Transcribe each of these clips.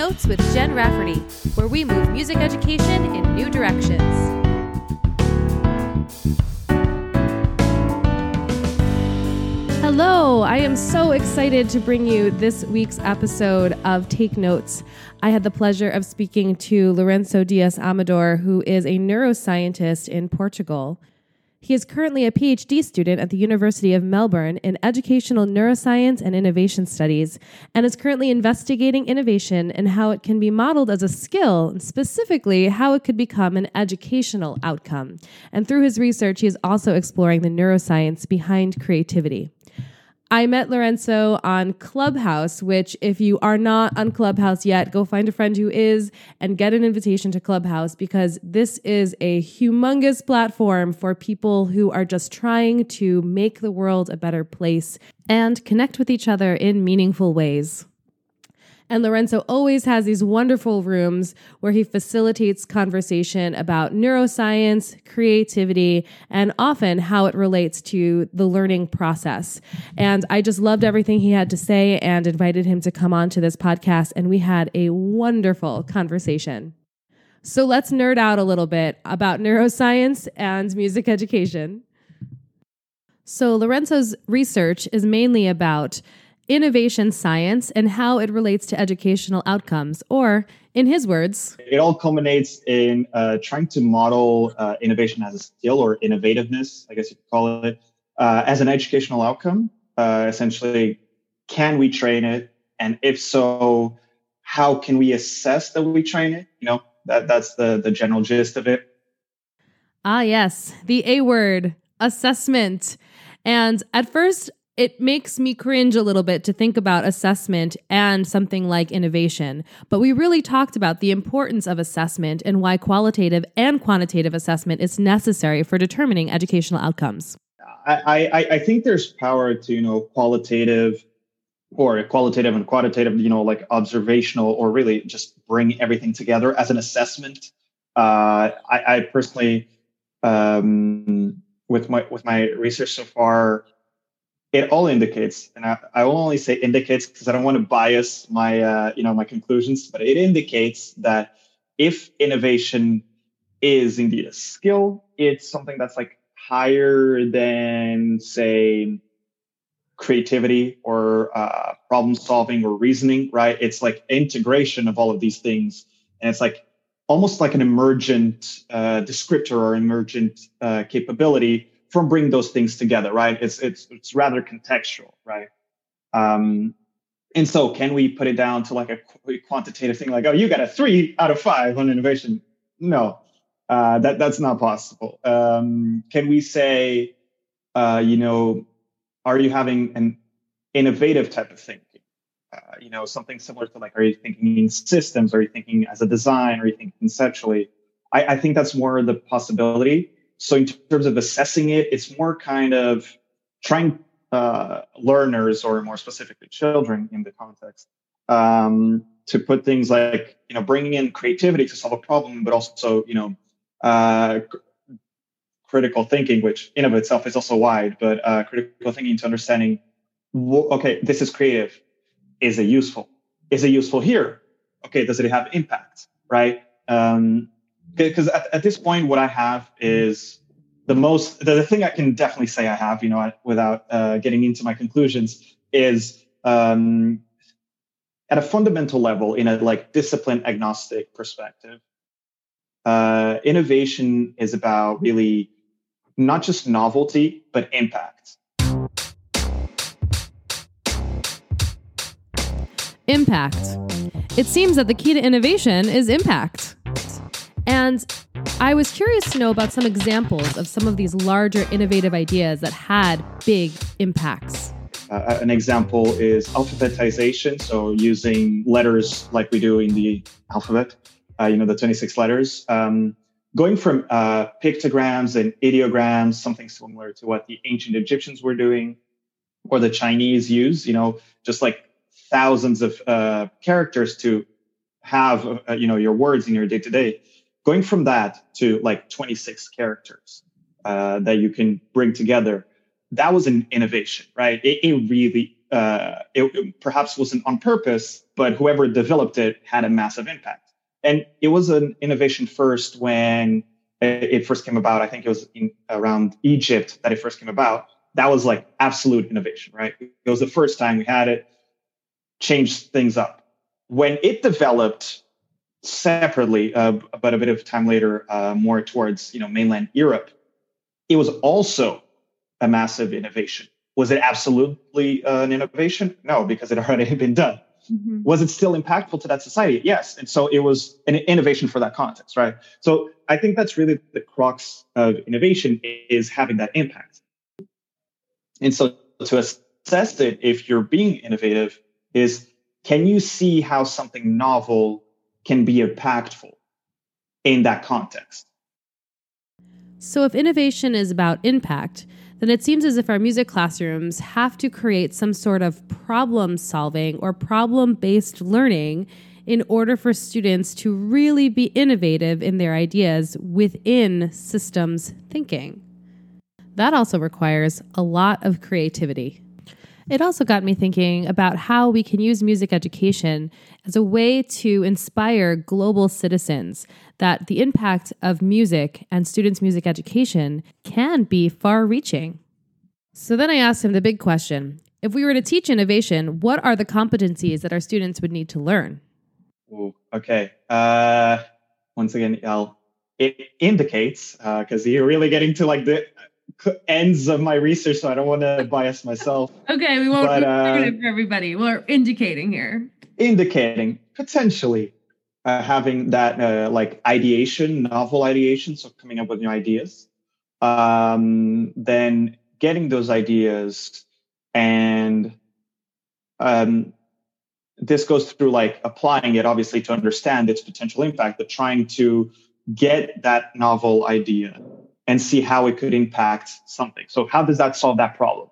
Notes with Jen Rafferty, where we move music education in new directions. Hello, I am so excited to bring you this week's episode of Take Notes. I had the pleasure of speaking to Lorenzo Diaz Amador, who is a neuroscientist in Portugal. He is currently a PhD student at the University of Melbourne in Educational Neuroscience and Innovation Studies, and is currently investigating innovation and how it can be modeled as a skill, and specifically how it could become an educational outcome. And through his research, he is also exploring the neuroscience behind creativity. I met Lorenzo on Clubhouse, which if you are not on Clubhouse yet, go find a friend who is and get an invitation to Clubhouse, because this is a humongous platform for people who are just trying to make the world a better place and connect with each other in meaningful ways. And Lorenzo always has these wonderful rooms where he facilitates conversation about neuroscience, creativity, and often how it relates to the learning process. And I just loved everything he had to say and invited him to come on to this podcast. And we had a wonderful conversation. So let's nerd out a little bit about neuroscience and music education. So Lorenzo's research is mainly about innovation science and how it relates to educational outcomes, or in his words, it all culminates in trying to model innovation as a skill, or innovativeness, I guess you could call it, as an educational outcome. Essentially, can we train it? And if so, how can we assess that we train it? You know, that's the general gist of it. Ah, yes, the A word, assessment. And at first, it makes me cringe a little bit to think about assessment and something like innovation, but we really talked about the importance of assessment and why qualitative and quantitative assessment is necessary for determining educational outcomes. I think there's power to, you know, qualitative and quantitative, you know, like observational, or really just bring everything together as an assessment. I personally, with my research so far, it all indicates, and I will only say indicates because I don't want to bias my, my conclusions, but it indicates that if innovation is indeed a skill, it's something that's like higher than, say, creativity or problem solving or reasoning, right? It's like integration of all of these things. And it's like almost like an emergent descriptor or emergent capability from bringing those things together, right? It's rather contextual, right? And so can we put it down to like a quantitative thing, like, oh, you got a 3 out of 5 on innovation? No, that's not possible. Can we say, are you having an innovative type of thinking? Something similar to like, are you thinking in systems? Are you thinking as a design? Are you thinking conceptually? I think that's more the possibility. So in terms of assessing it, it's more kind of trying learners, or more specifically children in the context, to put things like, you know, bringing in creativity to solve a problem, but also, you know, critical thinking, which in of itself is also wide, but critical thinking to understanding, okay, this is creative. Is it useful? Is it useful here? Okay, does it have impact, right? Because at this point, what I have is the thing I can definitely say I have, you know, without getting into my conclusions, is at a fundamental level, in a like discipline agnostic perspective, innovation is about really not just novelty, but impact. Impact. It seems that the key to innovation is impact. And I was curious to know about some examples of some of these larger innovative ideas that had big impacts. An example is alphabetization. So using letters like we do in the alphabet, the 26 letters, going from pictograms and ideograms, something similar to what the ancient Egyptians were doing or the Chinese use, you know, just like thousands of characters to have, your words in your day-to-day. Going from that to like 26 characters that you can bring together, that was an innovation, right? It really, perhaps wasn't on purpose, but whoever developed it had a massive impact. And it was an innovation first when it first came about. I think it was in around Egypt that it first came about. That was like absolute innovation, right? It was the first time we had it, changed things up. When it developed separately, but a bit of time later, more towards, you know, mainland Europe, it was also a massive innovation. Was it absolutely an innovation? No, because it already had been done. Mm-hmm. Was it still impactful to that society? Yes. And so it was an innovation for that context, right? So I think that's really the crux of innovation, is having that impact. And so to assess it, if you're being innovative, is can you see how something novel can be impactful in that context? So if innovation is about impact, then it seems as if our music classrooms have to create some sort of problem solving or problem-based learning in order for students to really be innovative in their ideas within systems thinking. That also requires a lot of creativity. It also got me thinking about how we can use music education as a way to inspire global citizens, that the impact of music and students' music education can be far-reaching. So then I asked him the big question. If we were to teach innovation, what are the competencies that our students would need to learn? Ooh, okay. Once again, it indicates, because you're really getting to like the ends of my research, so I don't want to bias myself. Okay, we won't do it for everybody. We're indicating here. Indicating, potentially, having that like ideation, novel ideation, so coming up with new ideas. Then getting those ideas, and this goes through like applying it, obviously, to understand its potential impact, but trying to get that novel idea and see how it could impact something. So how does that solve that problem?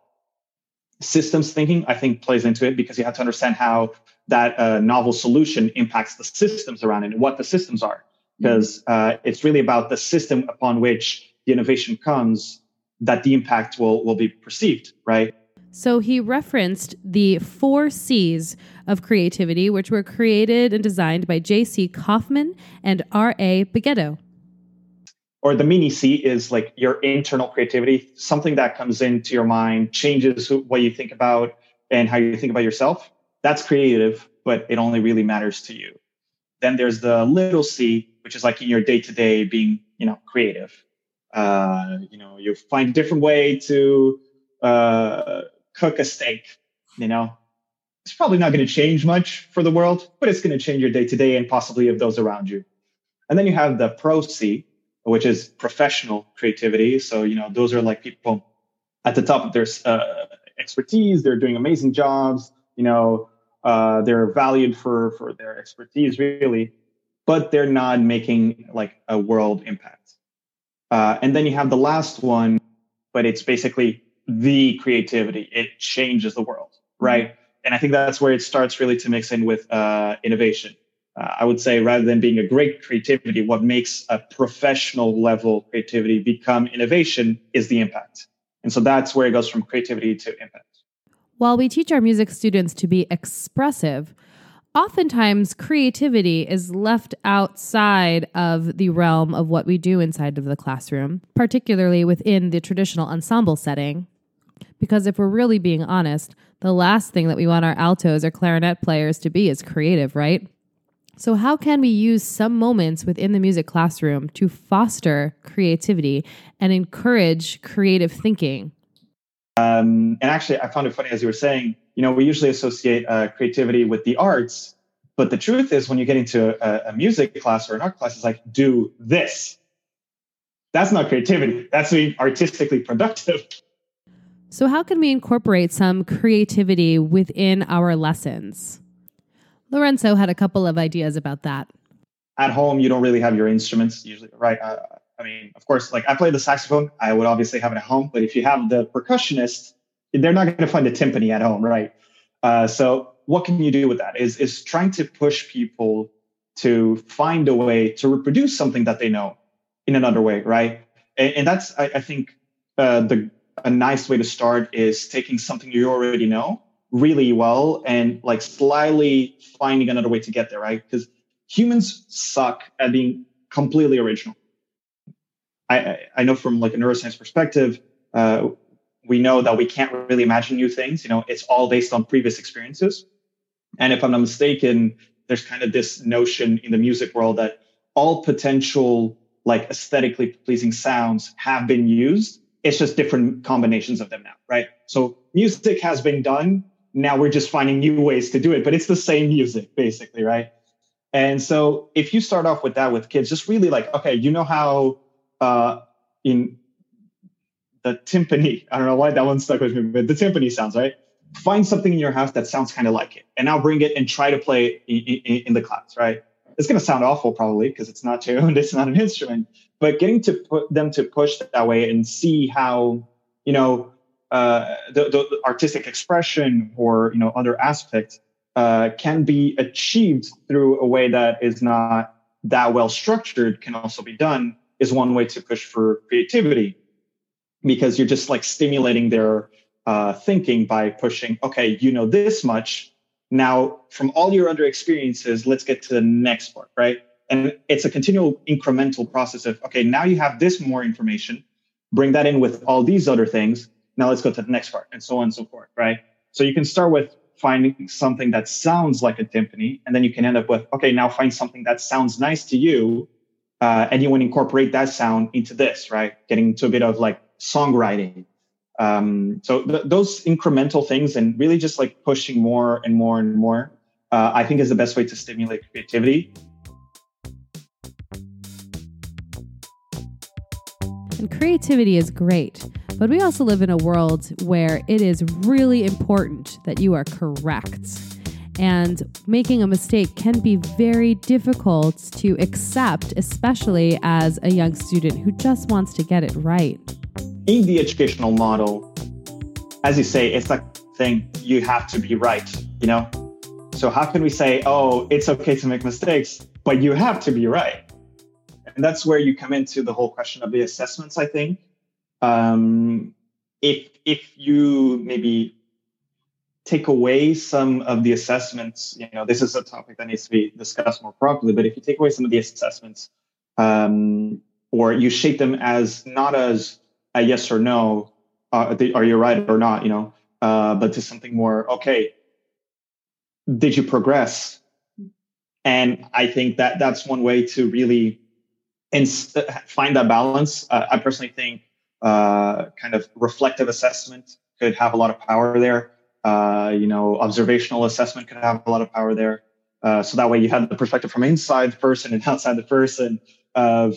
Systems thinking, I think, plays into it, because you have to understand how that novel solution impacts the systems around it and what the systems are. Because it's really about the system upon which the innovation comes that the impact will be perceived, right? So he referenced the 4 C's of creativity, which were created and designed by J.C. Kaufman and R.A. Beghetto. Or the mini C is like your internal creativity, something that comes into your mind, changes what you think about and how you think about yourself. That's creative, but it only really matters to you. Then there's the little C, which is like in your day-to-day being, you know, creative. You find a different way to cook a steak, you know. It's probably not going to change much for the world, but it's going to change your day-to-day and possibly of those around you. And then you have the pro C, which is professional creativity. So, you know, those are like people at the top of their expertise. They're doing amazing jobs. You know, they're valued for their expertise, really, but they're not making like a world impact. And then you have the last one, but it's basically the creativity. It changes the world, right? And I think that's where it starts really to mix in with innovation. I would say rather than being a great creativity, what makes a professional level creativity become innovation is the impact. And so that's where it goes from creativity to impact. While we teach our music students to be expressive, oftentimes creativity is left outside of the realm of what we do inside of the classroom, particularly within the traditional ensemble setting. Because if we're really being honest, the last thing that we want our altos or clarinet players to be is creative, right? So how can we use some moments within the music classroom to foster creativity and encourage creative thinking? And actually, I found it funny, as you were saying, you know, we usually associate creativity with the arts, but the truth is when you get into a music class or an art class, it's like, do this. That's not creativity. That's being artistically productive. So how can we incorporate some creativity within our lessons? Lorenzo had a couple of ideas about that. At home, you don't really have your instruments usually, right? I mean, of course, like I play the saxophone. I would obviously have it at home. But if you have the percussionist, they're not going to find a timpani at home, right? So what can you do with that? Is trying to push people to find a way to reproduce something that they know in another way, right? And that's, I think, a nice way to start is taking something you already know really well and like slyly finding another way to get there, right? Because humans suck at being completely original. I know from like a neuroscience perspective, we know that we can't really imagine new things. You know, it's all based on previous experiences. And if I'm not mistaken, there's kind of this notion in the music world that all potential like aesthetically pleasing sounds have been used. It's just different combinations of them now, right? So music has been done. Now we're just finding new ways to do it, but it's the same music basically, right? And so if you start off with that with kids, just really like, okay, you know how in the timpani, I don't know why that one stuck with me, but the timpani sounds, right? Find something in your house that sounds kind of like it, and now bring it and try to play in the class, right? It's going to sound awful probably because it's not tuned, it's not an instrument, but getting to put them to push that way and see how, you know, the artistic expression or, you know, other aspects can be achieved through a way that is not that well structured can also be done is one way to push for creativity, because you're just like stimulating their thinking by pushing, okay, you know this much. Now, from all your other experiences, let's get to the next part, right? And it's a continual incremental process of, okay, now you have this more information, bring that in with all these other things. Now let's go to the next part, and so on and so forth, right? So you can start with finding something that sounds like a timpani, and then you can end up with, okay, now find something that sounds nice to you, and you want to incorporate that sound into this, right? Getting into a bit of like songwriting. So those incremental things and really just like pushing more and more and more, I think is the best way to stimulate creativity. And creativity is great, but we also live in a world where it is really important that you are correct. And making a mistake can be very difficult to accept, especially as a young student who just wants to get it right. In the educational model, as you say, it's that thing, you have to be right, you know? So how can we say, oh, it's okay to make mistakes, but you have to be right? And that's where you come into the whole question of the assessments, I think. If you maybe take away some of the assessments, you know, this is a topic that needs to be discussed more properly, but if you take away some of the assessments, or you shape them as not as a yes or no, are you right or not, you know, but to something more, okay, did you progress? And I think that that's one way to really find that balance. I personally think kind of reflective assessment could have a lot of power there. You know, observational assessment could have a lot of power there. So that way you have the perspective from inside the person and outside the person of,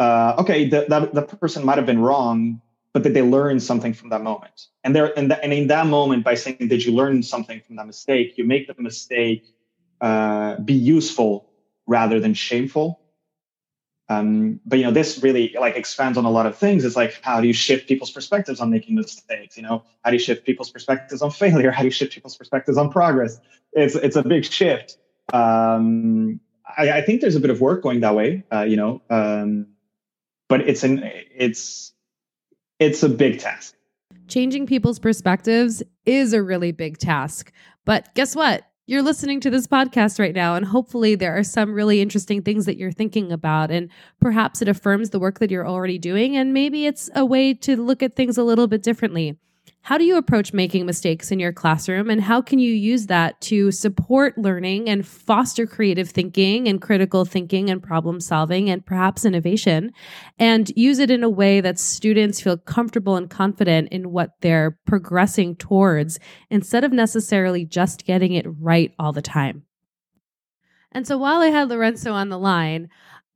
okay, the person might have been wrong, but did they learn something from that moment? And in that moment, by saying, did you learn something from that mistake? You make the mistake be useful rather than shameful. But, you know, this really like expands on a lot of things. It's like, how do you shift people's perspectives on making mistakes? You know, how do you shift people's perspectives on failure? How do you shift people's perspectives on progress? It's a big shift. I think there's a bit of work going that way, you know, but it's a big task. Changing people's perspectives is a really big task. But guess what? You're listening to this podcast right now, and hopefully there are some really interesting things that you're thinking about, and perhaps it affirms the work that you're already doing, and maybe it's a way to look at things a little bit differently. How do you approach making mistakes in your classroom, and how can you use that to support learning and foster creative thinking and critical thinking and problem solving and perhaps innovation, and use it in a way that students feel comfortable and confident in what they're progressing towards instead of necessarily just getting it right all the time? And so while I had Lorenzo on the line,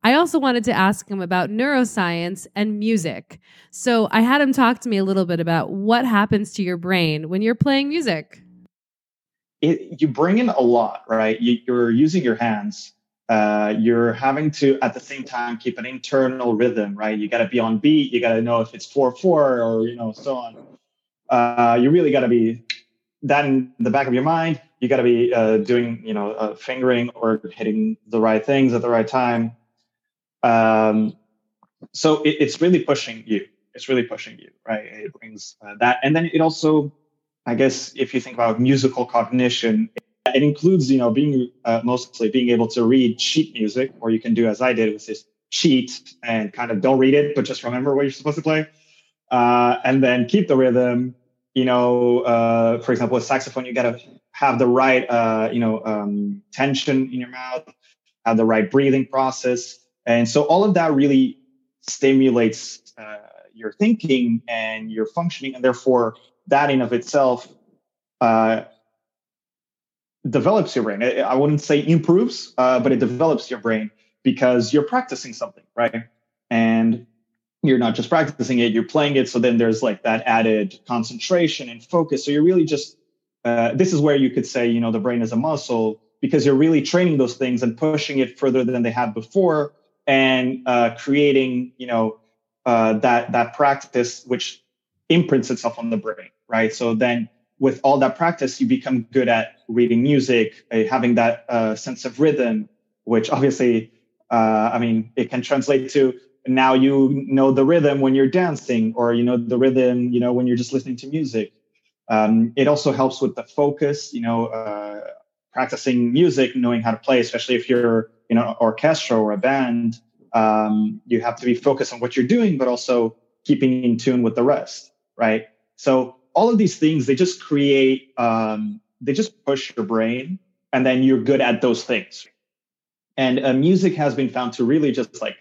I also wanted to ask him about neuroscience and music. So I had him talk to me a little bit about what happens to your brain when you're playing music. You bring in a lot, right? You're using your hands. You're having to, at the same time, keep an internal rhythm, right? You got to be on beat. You got to know if it's 4/4 or, you know, so on. You really got to be that in the back of your mind. You got to be doing, you know, fingering or hitting the right things at the right time. So it's really pushing you, right? It brings that. And then it also, I guess if you think about musical cognition, it includes, you know, mostly being able to read sheet music, or you can do as I did with this sheet and kind of don't read it, but just remember what you're supposed to play. And then keep the rhythm, you know, for example, with saxophone, you got to have the right, tension in your mouth, have the right breathing process. And so all of that really stimulates your thinking and your functioning. And therefore that in of itself develops your brain. I wouldn't say improves, but it develops your brain because you're practicing something, right? And you're not just practicing it, you're playing it. So then there's like that added concentration and focus. So you're really just, this is where you could say, you know, the brain is a muscle, because you're really training those things and pushing it further than they had before, and creating, you know, that practice, which imprints itself on the brain, right? So then with all that practice, you become good at reading music, having that sense of rhythm, which obviously, it can translate to, now you know the rhythm when you're dancing, or you know the rhythm, you know, when you're just listening to music. It also helps with the focus, you know, practicing music, knowing how to play, especially if you're in an orchestra or a band. You have to be focused on what you're doing, but also keeping in tune with the rest, right? So all of these things, they just create, they just push your brain, and then you're good at those things. And music has been found to really just like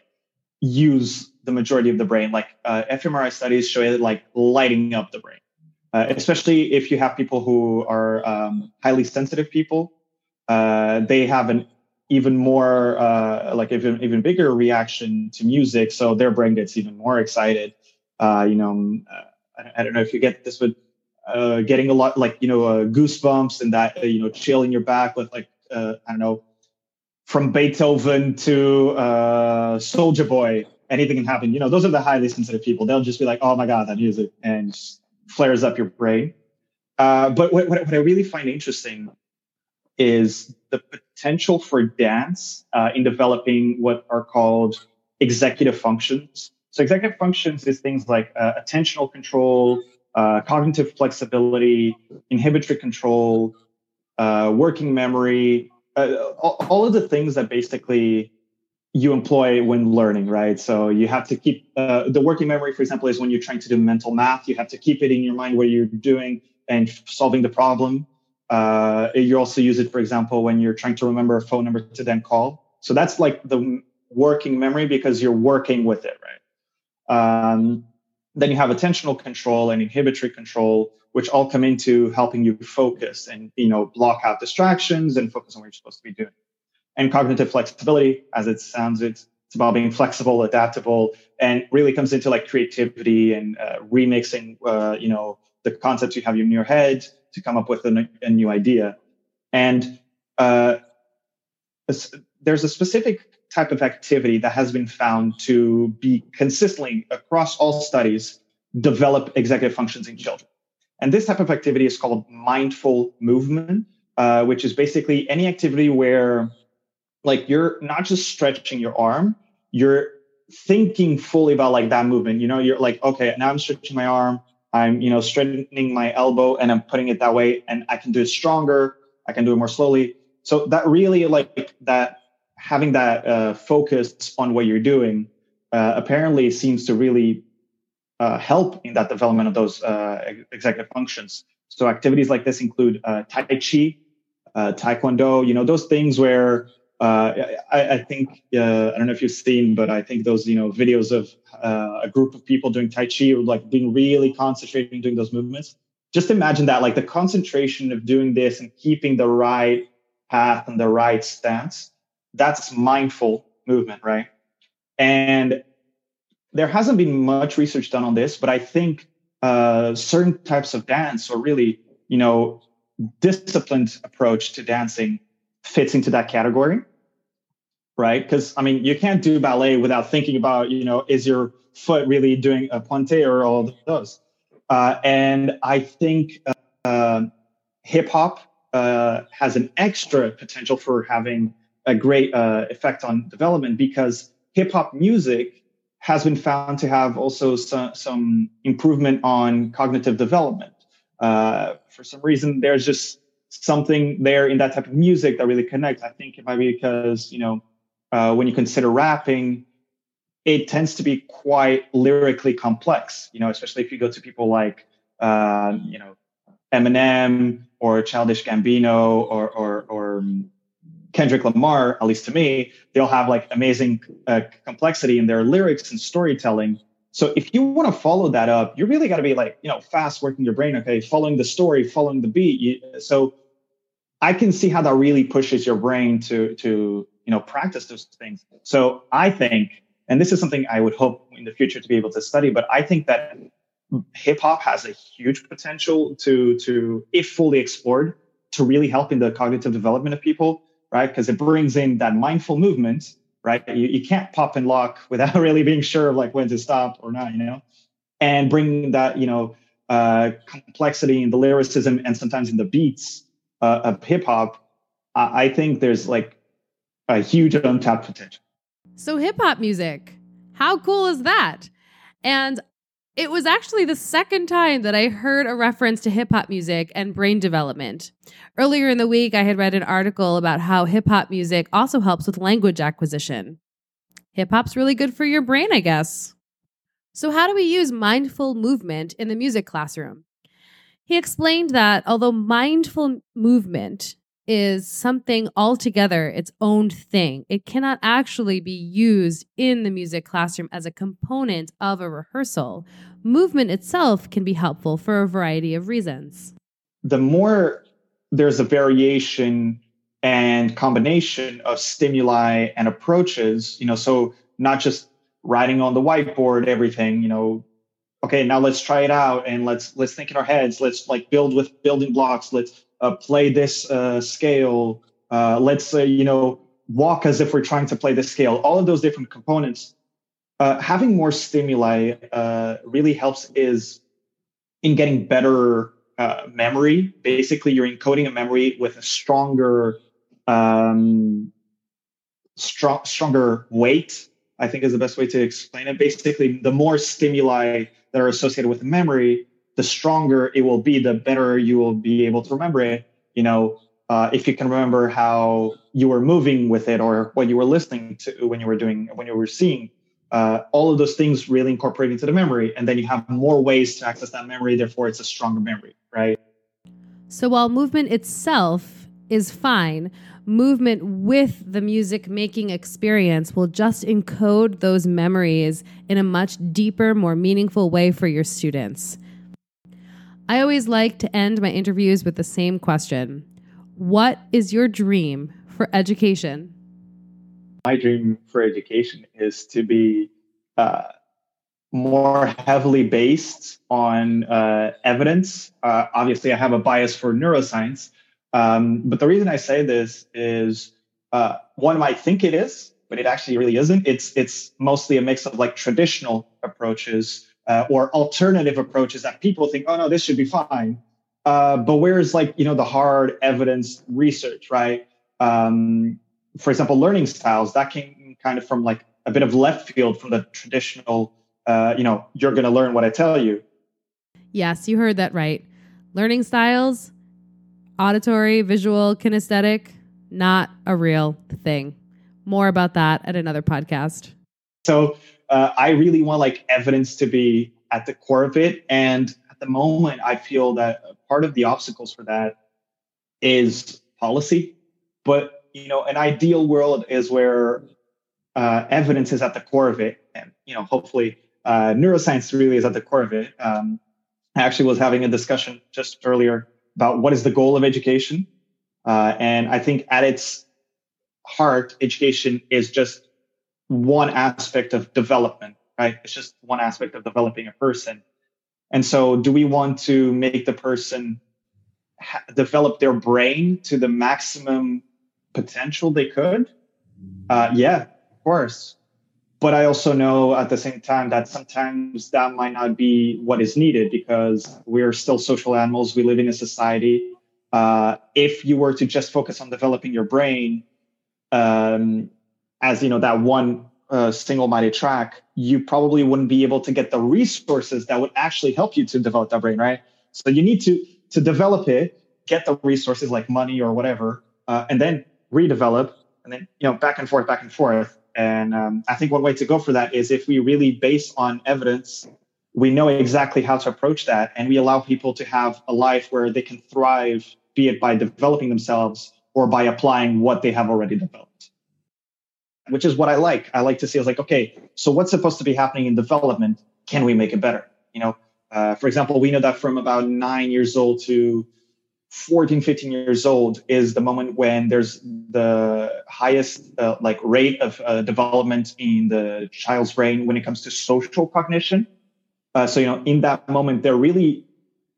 use the majority of the brain. Like fMRI studies show it like lighting up the brain, especially if you have people who are highly sensitive people. They have an even more even bigger reaction to music, so their brain gets even more excited. I don't know if you get this, but getting a lot like, you know, goosebumps and that, you know, chill in your back with like from Beethoven to Soulja Boy, anything can happen. You know, those are the highly sensitive people. They'll just be like, oh my God, that music, and just flares up your brain. But what I really find interesting is the potential for dance in developing what are called executive functions. So executive functions is things like attentional control, cognitive flexibility, inhibitory control, working memory, all of the things that basically you employ when learning, right? So you have to keep the working memory, for example, is when you're trying to do mental math, you have to keep it in your mind what you're doing and solving the problem. You also use it, for example, when you're trying to remember a phone number to then call. So that's like the working memory because you're working with it, right? Then you have attentional control and inhibitory control, which all come into helping you focus and, you know, block out distractions and focus on what you're supposed to be doing. And cognitive flexibility, as it sounds, it's about being flexible, adaptable, and really comes into like creativity and remixing, the concepts you have in your head to come up with a new idea. And there's a specific type of activity that has been found to be consistently across all studies develop executive functions in children. And this type of activity is called mindful movement, which is basically any activity where like you're not just stretching your arm, you're thinking fully about like that movement. You know, you're like, okay, now I'm stretching my arm, I'm, you know, straightening my elbow and I'm putting it that way, and I can do it stronger, I can do it more slowly. So that really like that having that focus on what you're doing apparently seems to really help in that development of those executive functions. So activities like this include Tai Chi, Taekwondo, you know, those things where I think, I don't know if you've seen, but I think those, you know, videos of a group of people doing Tai Chi or like being really concentrated in doing those movements. Just imagine that, like the concentration of doing this and keeping the right path and the right stance, that's mindful movement, right? And there hasn't been much research done on this, but I think certain types of dance, or really, you know, disciplined approach to dancing, fits into that category, right? Because, I mean, you can't do ballet without thinking about, you know, is your foot really doing a pointé or all of those? And I think hip-hop has an extra potential for having a great effect on development, because hip-hop music has been found to have also some improvement on cognitive development. For some reason, there's just something there in that type of music that really connects. I think it might be because, you know, when you consider rapping, it tends to be quite lyrically complex, you know, especially if you go to people like, you know, Eminem or Childish Gambino or Kendrick Lamar, at least to me, they'll have like amazing complexity in their lyrics and storytelling. So if you want to follow that up, you really got to be like, you know, fast working your brain, okay, following the story, following the beat. So I can see how that really pushes your brain to, you know, practice those things. So I think, and this is something I would hope in the future to be able to study, but I think that hip hop has a huge potential to, if fully explored, to really help in the cognitive development of people, right? Because it brings in that mindful movement, right? You can't pop and lock without really being sure of like when to stop or not, you know, and bringing that, you know, complexity in the lyricism and sometimes in the beats of hip hop. I think there's like a huge untapped potential. So hip hop music, how cool is that? And it was actually the second time that I heard a reference to hip-hop music and brain development. Earlier in the week, I had read an article about how hip-hop music also helps with language acquisition. Hip-hop's really good for your brain, I guess. So how do we use mindful movement in the music classroom? He explained that although mindful movement is something altogether its own thing, it cannot actually be used in the music classroom as a component of a rehearsal. Movement itself can be helpful for a variety of reasons. The more there's a variation and combination of stimuli and approaches, you know, so not just writing on the whiteboard, everything, you know, okay, now let's try it out and let's think in our heads, let's like build with building blocks, let's play this scale. Let's say, you know, walk as if we're trying to play this scale. All of those different components. Having more stimuli really helps is in getting better memory. Basically, you're encoding a memory with a stronger weight, I think is the best way to explain it. Basically, the more stimuli that are associated with memory, the stronger it will be, the better you will be able to remember it. You know, if you can remember how you were moving with it or what you were listening to when you were seeing, all of those things really incorporate into the memory. And then you have more ways to access that memory. Therefore, it's a stronger memory, right? So while movement itself is fine, movement with the music making experience will just encode those memories in a much deeper, more meaningful way for your students. I always like to end my interviews with the same question. What is your dream for education? My dream for education is to be more heavily based on evidence. Obviously, I have a bias for neuroscience. But the reason I say this is one might think it is, but it actually really isn't. It's mostly a mix of like traditional approaches or alternative approaches that people think, oh, no, this should be fine. But where's like, you know, the hard evidence research, right? For example, learning styles, that came kind of from like a bit of left field from the traditional, you know, you're going to learn what I tell you. Yes, you heard that right. Learning styles, auditory, visual, kinesthetic, not a real thing. More about that at another podcast. So I really want like evidence to be at the core of it. And at the moment, I feel that part of the obstacles for that is policy. But, you know, an ideal world is where evidence is at the core of it. And, you know, hopefully neuroscience really is at the core of it. I actually was having a discussion just earlier about what is the goal of education. And I think at its heart, education is just one aspect of development, right? It's just one aspect of developing a person. And so do we want to make the person develop their brain to the maximum potential they could? Yeah, of course. But I also know at the same time that sometimes that might not be what is needed because we're still social animals. We live in a society. If you were to just focus on developing your brain, as you know, that one single-minded track, you probably wouldn't be able to get the resources that would actually help you to develop that brain, right? So you need to develop it, get the resources like money or whatever, and then redevelop, and then, you know, back and forth. And I think one way to go for that is if we really base on evidence, we know exactly how to approach that, and we allow people to have a life where they can thrive, be it by developing themselves or by applying what they have already developed, which is what I like. I like to see, I was like, okay, so what's supposed to be happening in development? Can we make it better? You know, for example, we know that from about 9 years old to 14, 15 years old is the moment when there's the highest rate of development in the child's brain when it comes to social cognition. So, you know, in that moment, they're really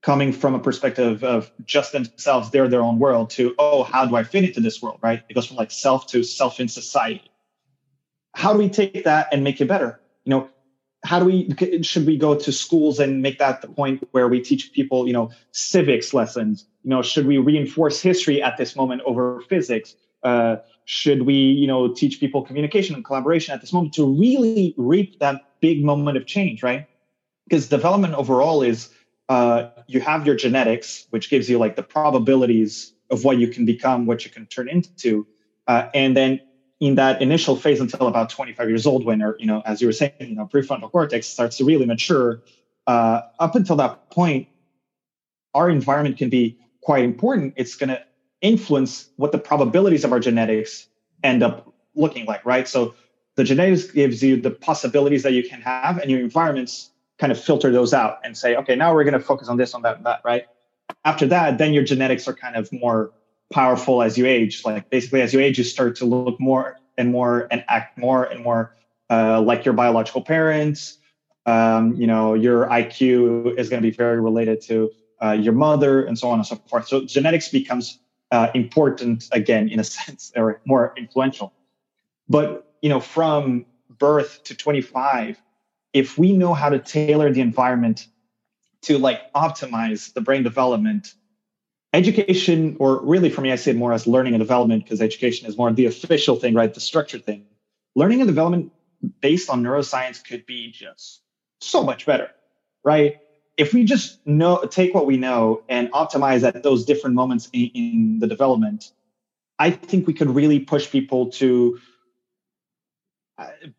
coming from a perspective of just themselves, they're their own world, to, oh, how do I fit into this world, right? It goes from like self to self in society. How do we take that and make it better? You know, should we go to schools and make that the point where we teach people, you know, civics lessons? You know, should we reinforce history at this moment over physics? Should we, you know, teach people communication and collaboration at this moment to really reap that big moment of change, right? Because development overall is, you have your genetics, which gives you like the probabilities of what you can become, what you can turn into. And then in that initial phase until about 25 years old, when, or, you know, as you were saying, you know, prefrontal cortex starts to really mature, up until that point, our environment can be quite important. It's going to influence what the probabilities of our genetics end up looking like, right? So the genetics gives you the possibilities that you can have, and your environments kind of filter those out and say, okay, now we're going to focus on this, on that, right? After that, then your genetics are kind of more powerful as you age. Like basically as you age, you start to look more and more and act more and more like your biological parents. You know, your IQ is going to be very related to your mother and so on and so forth. So genetics becomes important again, in a sense, or more influential. But, you know, from birth to 25, if we know how to tailor the environment to like optimize the brain development, education, or really for me, I see it more as learning and development, because education is more the official thing, right? The structured thing. Learning and development based on neuroscience could be just so much better, right? If we just take what we know and optimize at those different moments in the development, I think we could really push people to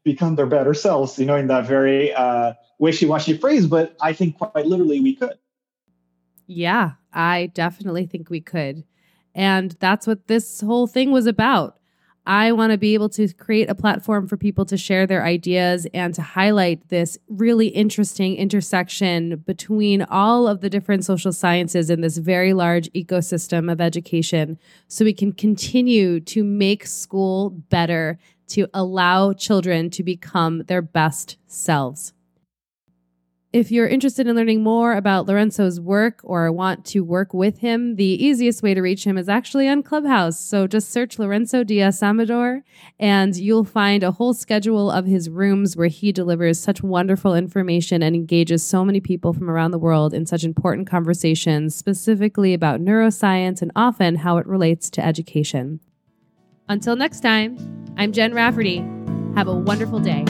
become their better selves, you know, in that very wishy-washy phrase, but I think quite literally we could. Yeah, I definitely think we could. And that's what this whole thing was about. I want to be able to create a platform for people to share their ideas and to highlight this really interesting intersection between all of the different social sciences in this very large ecosystem of education, so we can continue to make school better, to allow children to become their best selves. If you're interested in learning more about Lorenzo's work or want to work with him, the easiest way to reach him is actually on Clubhouse. So just search Lorenzo Diaz Amador and you'll find a whole schedule of his rooms where he delivers such wonderful information and engages so many people from around the world in such important conversations, specifically about neuroscience and often how it relates to education. Until next time, I'm Jen Rafferty. Have a wonderful day.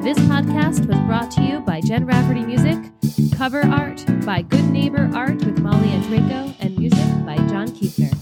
This podcast was brought to you by Jen Rafferty Music, cover art by Good Neighbor Art with Molly and Draco, and music by John Kiefner.